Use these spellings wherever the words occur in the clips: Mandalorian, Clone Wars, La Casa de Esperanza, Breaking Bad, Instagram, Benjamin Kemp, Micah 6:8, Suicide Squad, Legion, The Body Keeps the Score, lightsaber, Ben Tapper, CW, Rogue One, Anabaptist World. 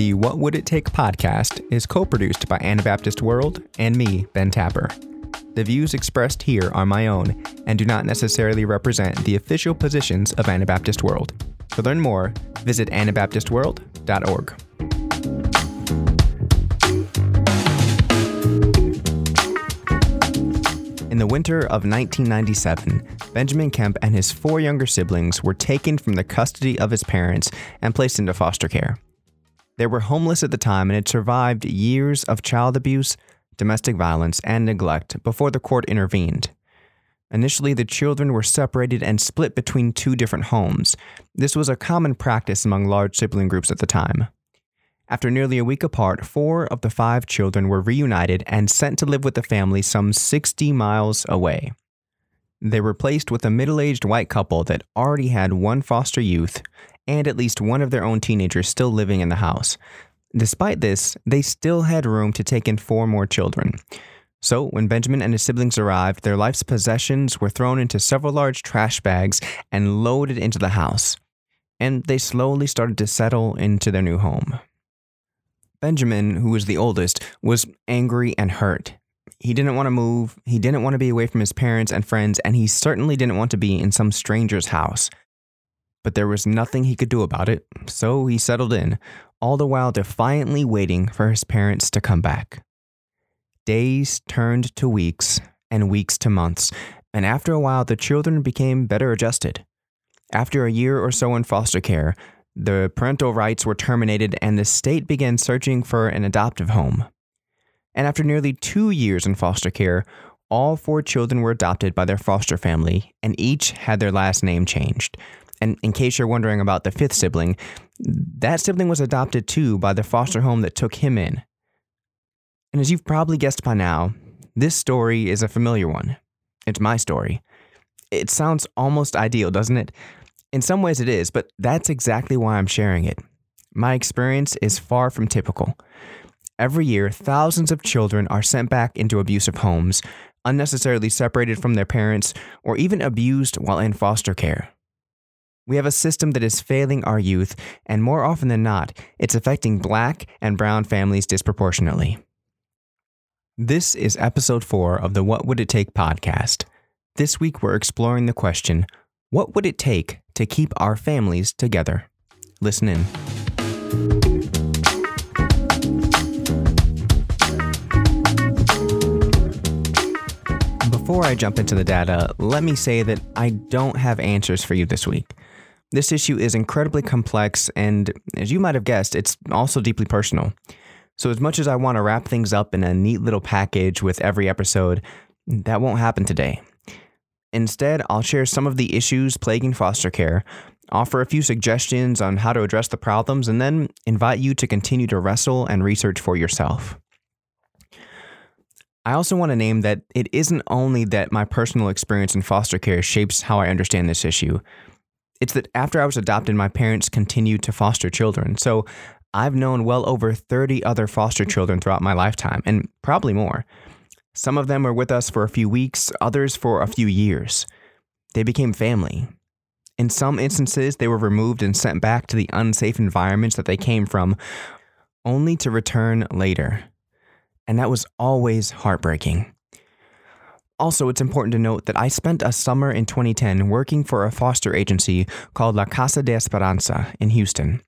The What Would It Take podcast is co-produced by Anabaptist World and me, Ben Tapper. The views expressed here are my own and do not necessarily represent the official positions of Anabaptist World. To learn more, visit anabaptistworld.org. In the winter of 1997, Benjamin Kemp and his four younger siblings were taken from the custody of his parents and placed into foster care. They were homeless at the time and had survived years of child abuse, domestic violence, and neglect before the court intervened. Initially, the children were separated and split between two different homes. This was a common practice among large sibling groups at the time. After nearly a week apart, four of the five children were reunited and sent to live with the family some 60 miles away. They were placed with a middle-aged white couple that already had one foster youth and at least one of their own teenagers still living in the house. Despite this, they still had room to take in four more children. So when Benjamin and his siblings arrived, their life's possessions were thrown into several large trash bags and loaded into the house, and they slowly started to settle into their new home. Benjamin, who was the oldest, was angry and hurt. He didn't want to move, he didn't want to be away from his parents and friends, and he certainly didn't want to be in some stranger's house. But there was nothing he could do about it, so he settled in, all the while defiantly waiting for his parents to come back. Days turned to weeks, and weeks to months, and after a while the children became better adjusted. After a year or so in foster care, the parental rights were terminated and the state began searching for an adoptive home. And after nearly 2 years in foster care, all four children were adopted by their foster family and each had their last name changed. And in case you're wondering about the fifth sibling, that sibling was adopted too by the foster home that took him in. And as you've probably guessed by now, this story is a familiar one. It's my story. It sounds almost ideal, doesn't it? In some ways it is, but that's exactly why I'm sharing it. My experience is far from typical. Every year, thousands of children are sent back into abusive homes, unnecessarily separated from their parents, or even abused while in foster care. We have a system that is failing our youth, and more often than not, it's affecting Black and brown families disproportionately. This is episode 4 of the What Would It Take podcast. This week, we're exploring the question, what would it take to keep our families together? Listen in. Before I jump into the data, let me say that I don't have answers for you this week. This issue is incredibly complex, and as you might have guessed, it's also deeply personal. So as much as I want to wrap things up in a neat little package with every episode, that won't happen today. Instead, I'll share some of the issues plaguing foster care, offer a few suggestions on how to address the problems, and then invite you to continue to wrestle and research for yourself. I also want to name that it isn't only that my personal experience in foster care shapes how I understand this issue. It's that after I was adopted, my parents continued to foster children. So I've known well over 30 other foster children throughout my lifetime, and probably more. Some of them were with us for a few weeks, others for a few years. They became family. In some instances, they were removed and sent back to the unsafe environments that they came from, only to return later. And that was always heartbreaking. Also, it's important to note that I spent a summer in 2010 working for a foster agency called La Casa de Esperanza in Houston.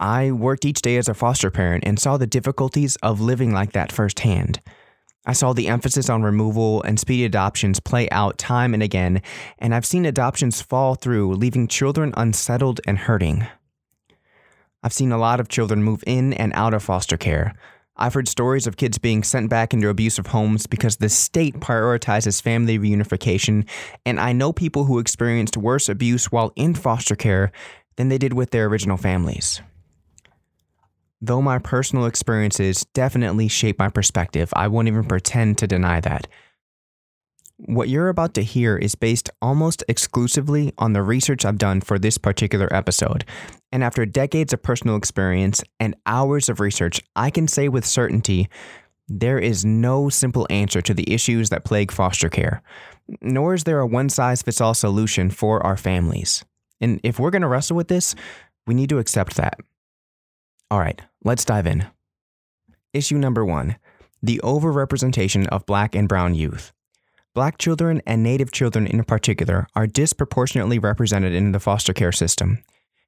I worked each day as a foster parent and saw the difficulties of living like that firsthand. I saw the emphasis on removal and speedy adoptions play out time and again, and I've seen adoptions fall through, leaving children unsettled and hurting. I've seen a lot of children move in and out of foster care. I've heard stories of kids being sent back into abusive homes because the state prioritizes family reunification, and I know people who experienced worse abuse while in foster care than they did with their original families. Though my personal experiences definitely shape my perspective, I won't even pretend to deny that. What you're about to hear is based almost exclusively on the research I've done for this particular episode. And after decades of personal experience and hours of research, I can say with certainty, there is no simple answer to the issues that plague foster care, nor is there a one-size-fits-all solution for our families. And if we're going to wrestle with this, we need to accept that. All right, let's dive in. Issue number 1, the overrepresentation of Black and brown youth. Black children and Native children in particular are disproportionately represented in the foster care system.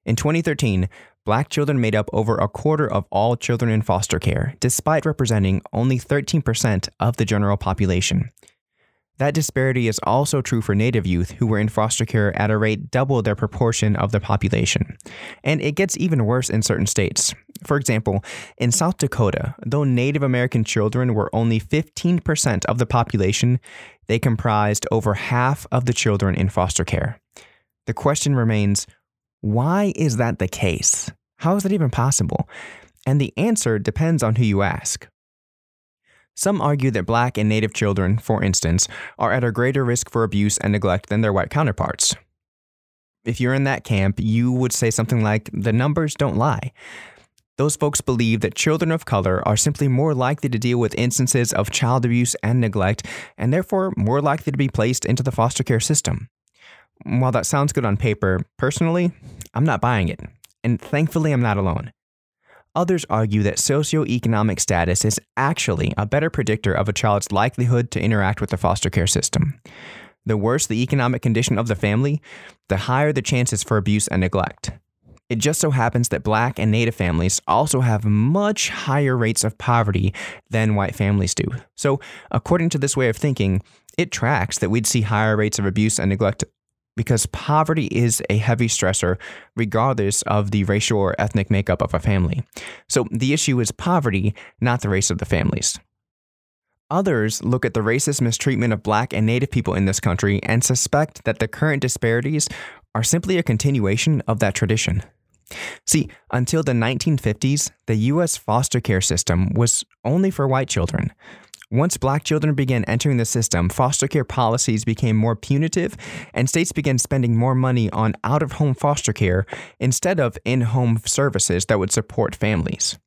In 2013, Black children made up over a quarter of all children in foster care, despite representing only 13% of the general population. That disparity is also true for Native youth who were in foster care at a rate double their proportion of the population. And it gets even worse in certain states. For example, in South Dakota, though Native American children were only 15% of the population, they comprised over half of the children in foster care. The question remains, why is that the case? How is that even possible? And the answer depends on who you ask. Some argue that Black and Native children, for instance, are at a greater risk for abuse and neglect than their white counterparts. If you're in that camp, you would say something like, the numbers don't lie. Those folks believe that children of color are simply more likely to deal with instances of child abuse and neglect, and therefore more likely to be placed into the foster care system. While that sounds good on paper, personally, I'm not buying it, and thankfully I'm not alone. Others argue that socioeconomic status is actually a better predictor of a child's likelihood to interact with the foster care system. The worse the economic condition of the family, the higher the chances for abuse and neglect. It just so happens that Black and Native families also have much higher rates of poverty than white families do. So, according to this way of thinking, it tracks that we'd see higher rates of abuse and neglect because poverty is a heavy stressor regardless of the racial or ethnic makeup of a family. So the issue is poverty, not the race of the families. Others look at the racist mistreatment of Black and Native people in this country and suspect that the current disparities are simply a continuation of that tradition. See, until the 1950s, the U.S. foster care system was only for white children. Once Black children began entering the system, foster care policies became more punitive, and states began spending more money on out-of-home foster care instead of in-home services that would support families.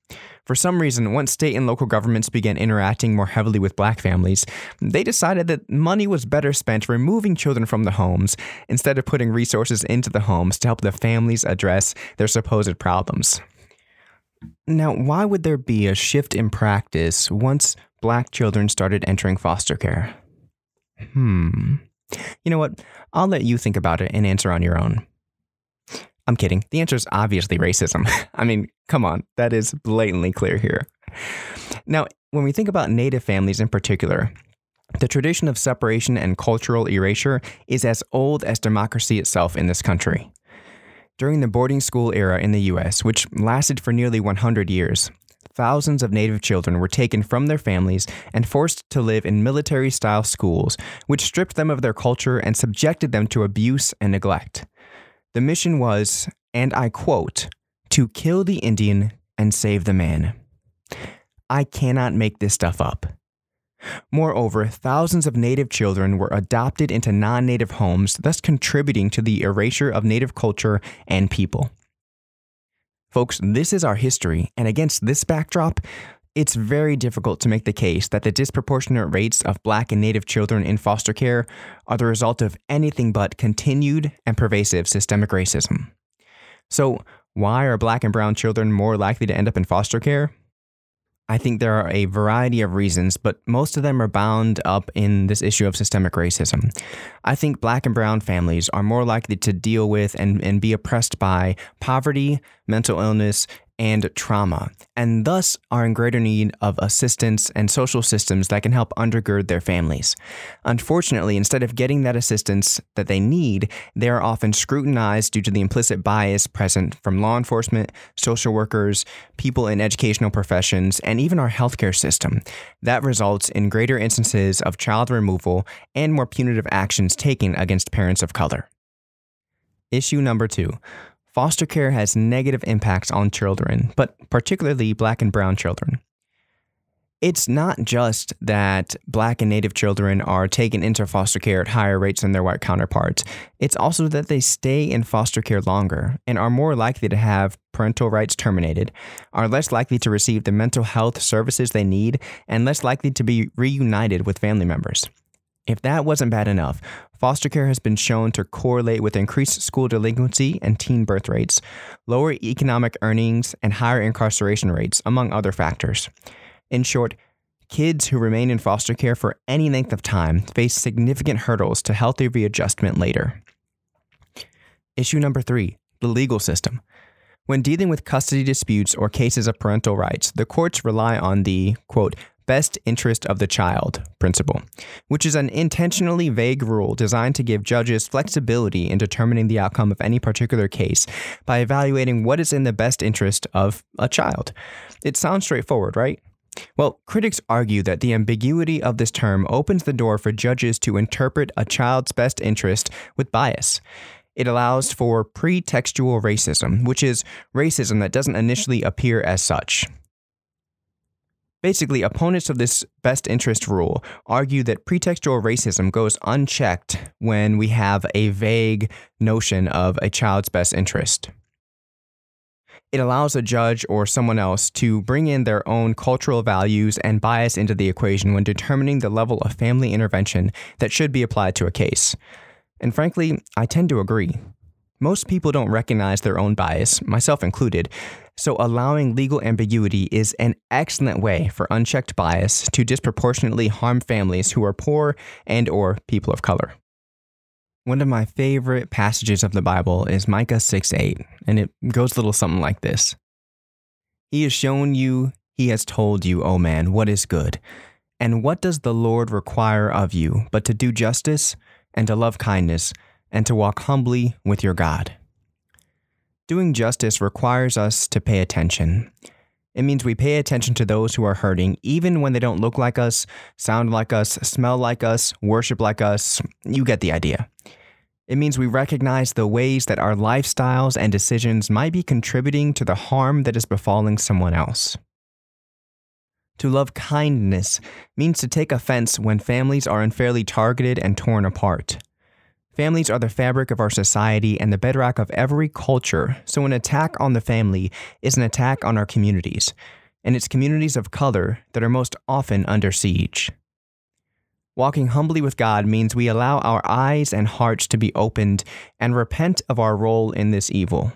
For some reason, once state and local governments began interacting more heavily with Black families, they decided that money was better spent removing children from the homes instead of putting resources into the homes to help the families address their supposed problems. Now, why would there be a shift in practice once Black children started entering foster care? You know what? I'll let you think about it and answer on your own. I'm kidding. The answer is obviously racism. I mean, come on. That is blatantly clear here. Now, when we think about Native families in particular, the tradition of separation and cultural erasure is as old as democracy itself in this country. During the boarding school era in the U.S., which lasted for nearly 100 years, thousands of Native children were taken from their families and forced to live in military-style schools, which stripped them of their culture and subjected them to abuse and neglect. The mission was, and I quote, "to kill the Indian and save the man." I cannot make this stuff up. Moreover, thousands of Native children were adopted into non-Native homes, thus contributing to the erasure of Native culture and people. Folks, this is our history, and against this backdrop, it's very difficult to make the case that the disproportionate rates of Black and Native children in foster care are the result of anything but continued and pervasive systemic racism. So, why are Black and brown children more likely to end up in foster care? I think there are a variety of reasons, but most of them are bound up in this issue of systemic racism. I think Black and brown families are more likely to deal with and be oppressed by poverty, mental illness, and trauma, and thus are in greater need of assistance and social systems that can help undergird their families. Unfortunately, instead of getting that assistance that they need, they are often scrutinized due to the implicit bias present from law enforcement, social workers, people in educational professions, and even our healthcare system. That results in greater instances of child removal and more punitive actions taken against parents of color. Issue number 2. Foster care has negative impacts on children, but particularly Black and brown children. It's not just that Black and Native children are taken into foster care at higher rates than their white counterparts. It's also that they stay in foster care longer and are more likely to have parental rights terminated, are less likely to receive the mental health services they need, and less likely to be reunited with family members. If that wasn't bad enough, foster care has been shown to correlate with increased school delinquency and teen birth rates, lower economic earnings, and higher incarceration rates, among other factors. In short, kids who remain in foster care for any length of time face significant hurdles to healthy readjustment later. Issue number 3, the legal system. When dealing with custody disputes or cases of parental rights, the courts rely on the, quote, best interest of the child principle, which is an intentionally vague rule designed to give judges flexibility in determining the outcome of any particular case by evaluating what is in the best interest of a child. It sounds straightforward, right? Well, critics argue that the ambiguity of this term opens the door for judges to interpret a child's best interest with bias. It allows for pretextual racism, which is racism that doesn't initially appear as such. Basically, opponents of this best interest rule argue that pretextual racism goes unchecked when we have a vague notion of a child's best interest. It allows a judge or someone else to bring in their own cultural values and bias into the equation when determining the level of family intervention that should be applied to a case. And frankly, I tend to agree. Most people don't recognize their own bias, myself included, so allowing legal ambiguity is an excellent way for unchecked bias to disproportionately harm families who are poor and or people of color. One of my favorite passages of the Bible is Micah 6:8, and it goes a little something like this. He has shown you, he has told you, O man, what is good, and what does the Lord require of you but to do justice and to love kindness and to walk humbly with your God. Doing justice requires us to pay attention. It means we pay attention to those who are hurting, even when they don't look like us, sound like us, smell like us, worship like us. You get the idea. It means we recognize the ways that our lifestyles and decisions might be contributing to the harm that is befalling someone else. To love kindness means to take offense when families are unfairly targeted and torn apart. Families are the fabric of our society and the bedrock of every culture, so an attack on the family is an attack on our communities, and it's communities of color that are most often under siege. Walking humbly with God means we allow our eyes and hearts to be opened and repent of our role in this evil.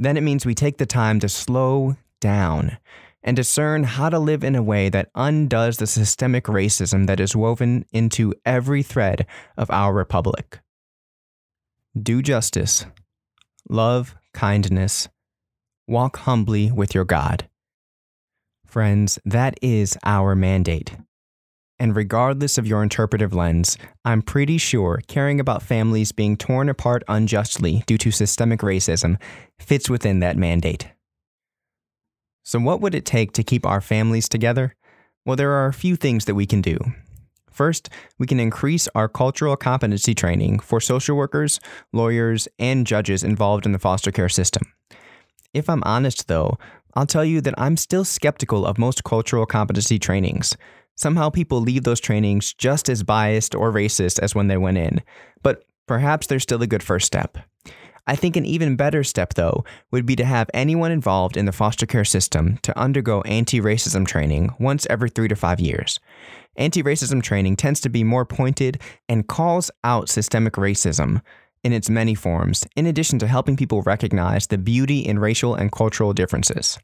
Then it means we take the time to slow down and discern how to live in a way that undoes the systemic racism that is woven into every thread of our republic. Do justice, love kindness, walk humbly with your God. Friends, that is our mandate. And regardless of your interpretive lens, I'm pretty sure caring about families being torn apart unjustly due to systemic racism fits within that mandate. So what would it take to keep our families together? Well, there are a few things that we can do. First, we can increase our cultural competency training for social workers, lawyers, and judges involved in the foster care system. If I'm honest, though, I'll tell you that I'm still skeptical of most cultural competency trainings. Somehow people leave those trainings just as biased or racist as when they went in, but perhaps they're still a good first step. I think an even better step, though, would be to have anyone involved in the foster care system to undergo anti-racism training once every 3 to 5 years. Anti-racism training tends to be more pointed and calls out systemic racism in its many forms, in addition to helping people recognize the beauty in racial and cultural differences.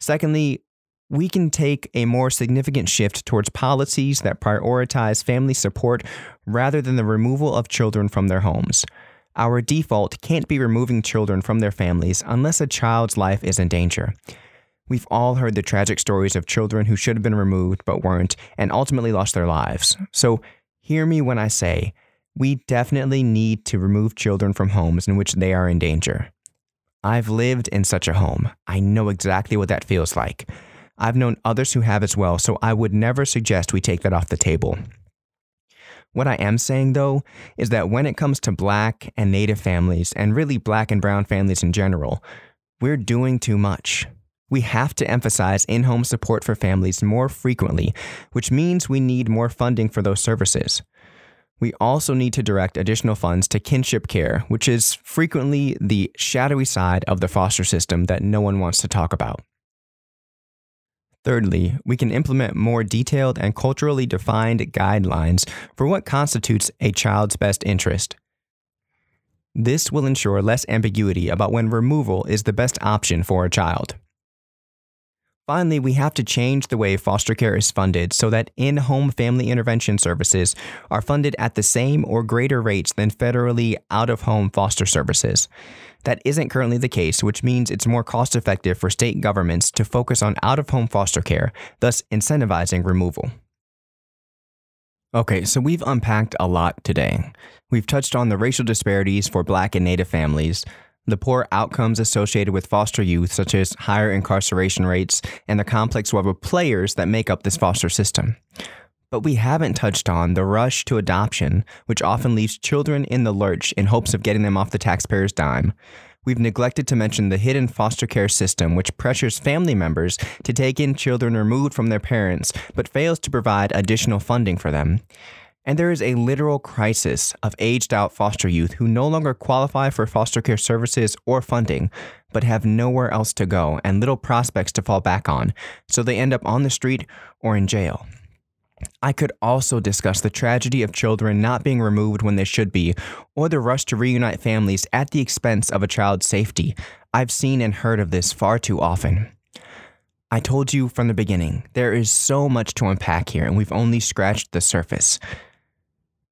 Secondly, we can take a more significant shift towards policies that prioritize family support rather than the removal of children from their homes. Our default can't be removing children from their families unless a child's life is in danger. We've all heard the tragic stories of children who should have been removed but weren't and ultimately lost their lives. So hear me when I say, we definitely need to remove children from homes in which they are in danger. I've lived in such a home. I know exactly what that feels like. I've known others who have as well, so I would never suggest we take that off the table. What I am saying, though, is that when it comes to Black and Native families, and really Black and Brown families in general, we're doing too much. We have to emphasize in-home support for families more frequently, which means we need more funding for those services. We also need to direct additional funds to kinship care, which is frequently the shadowy side of the foster system that no one wants to talk about. Thirdly, we can implement more detailed and culturally defined guidelines for what constitutes a child's best interest. This will ensure less ambiguity about when removal is the best option for a child. Finally, we have to change the way foster care is funded so that in-home family intervention services are funded at the same or greater rates than federally out-of-home foster services. That isn't currently the case, which means it's more cost-effective for state governments to focus on out-of-home foster care, thus incentivizing removal. Okay, so we've unpacked a lot today. We've touched on the racial disparities for Black and Native families, the poor outcomes associated with foster youth, such as higher incarceration rates, and the complex web of players that make up this foster system. But we haven't touched on the rush to adoption, which often leaves children in the lurch in hopes of getting them off the taxpayer's dime. We've neglected to mention the hidden foster care system, which pressures family members to take in children removed from their parents, but fails to provide additional funding for them. And there is a literal crisis of aged-out foster youth who no longer qualify for foster care services or funding, but have nowhere else to go and little prospects to fall back on, so they end up on the street or in jail. I could also discuss the tragedy of children not being removed when they should be, or the rush to reunite families at the expense of a child's safety. I've seen and heard of this far too often. I told you from the beginning, there is so much to unpack here, and we've only scratched the surface.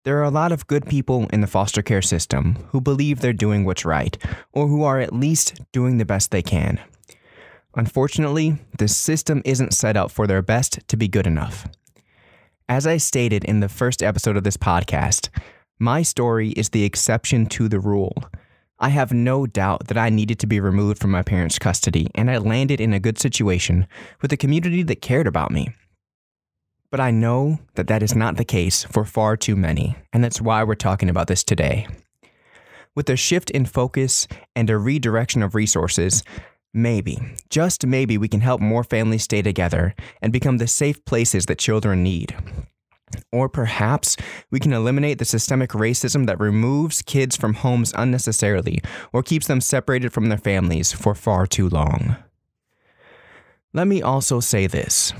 There are a lot of good people in the foster care system who believe they're doing what's right, or who are at least doing the best they can. Unfortunately, the system isn't set up for their best to be good enough. As I stated in the first episode of this podcast, my story is the exception to the rule. I have no doubt that I needed to be removed from my parents' custody, and I landed in a good situation with a community that cared about me. But I know that that is not the case for far too many, and that's why we're talking about this today. With a shift in focus and a redirection of resources, maybe, just maybe, we can help more families stay together and become the safe places that children need. Or perhaps we can eliminate the systemic racism that removes kids from homes unnecessarily or keeps them separated from their families for far too long. Let me also say this.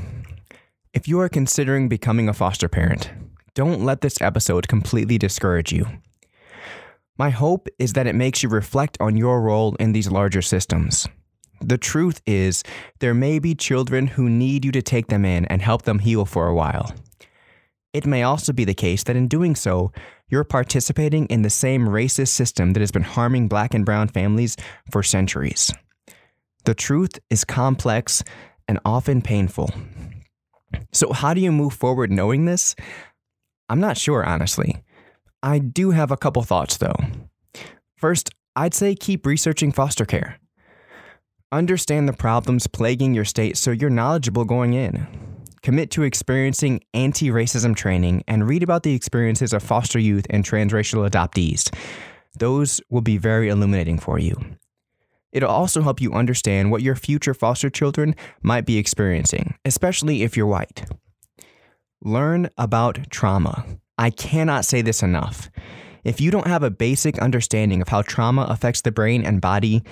If you are considering becoming a foster parent, don't let this episode completely discourage you. My hope is that it makes you reflect on your role in these larger systems. The truth is, there may be children who need you to take them in and help them heal for a while. It may also be the case that in doing so, you're participating in the same racist system that has been harming Black and brown families for centuries. The truth is complex and often painful. So how do you move forward knowing this? I'm not sure, honestly. I do have a couple thoughts, though. First, I'd say keep researching foster care. Understand the problems plaguing your state so you're knowledgeable going in. Commit to experiencing anti-racism training and read about the experiences of foster youth and transracial adoptees. Those will be very illuminating for you. It'll also help you understand what your future foster children might be experiencing, especially if you're white. Learn about trauma. I cannot say this enough. If you don't have a basic understanding of how trauma affects the brain and body,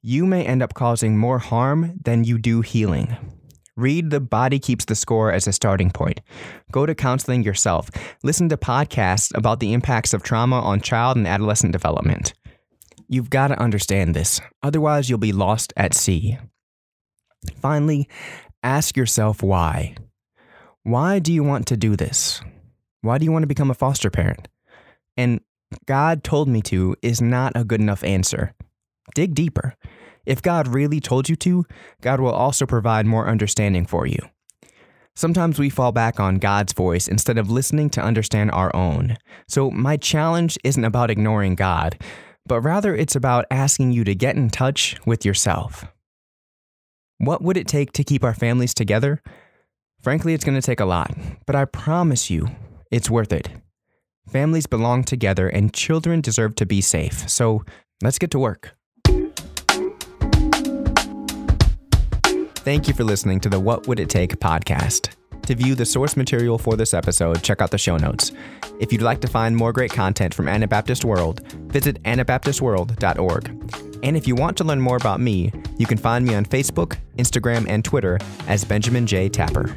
you may end up causing more harm than you do healing. Read The Body Keeps the Score as a starting point. Go to counseling yourself. Listen to podcasts about the impacts of trauma on child and adolescent development. You've got to understand this, otherwise you'll be lost at sea. Finally, ask yourself why. Why do you want to do this? Why do you want to become a foster parent? And God told me to is not a good enough answer. Dig deeper. If God really told you to, God will also provide more understanding for you. Sometimes we fall back on God's voice instead of listening to understand our own. So my challenge isn't about ignoring God, but rather it's about asking you to get in touch with yourself. What would it take to keep our families together? Frankly, it's going to take a lot, but I promise you, it's worth it. Families belong together and children deserve to be safe. So let's get to work. Thank you for listening to the What Would It Take podcast. To view the source material for this episode, check out the show notes. If you'd like to find more great content from Anabaptist World, visit anabaptistworld.org. And if you want to learn more about me, you can find me on Facebook, Instagram, and Twitter as Benjamin J. Tapper.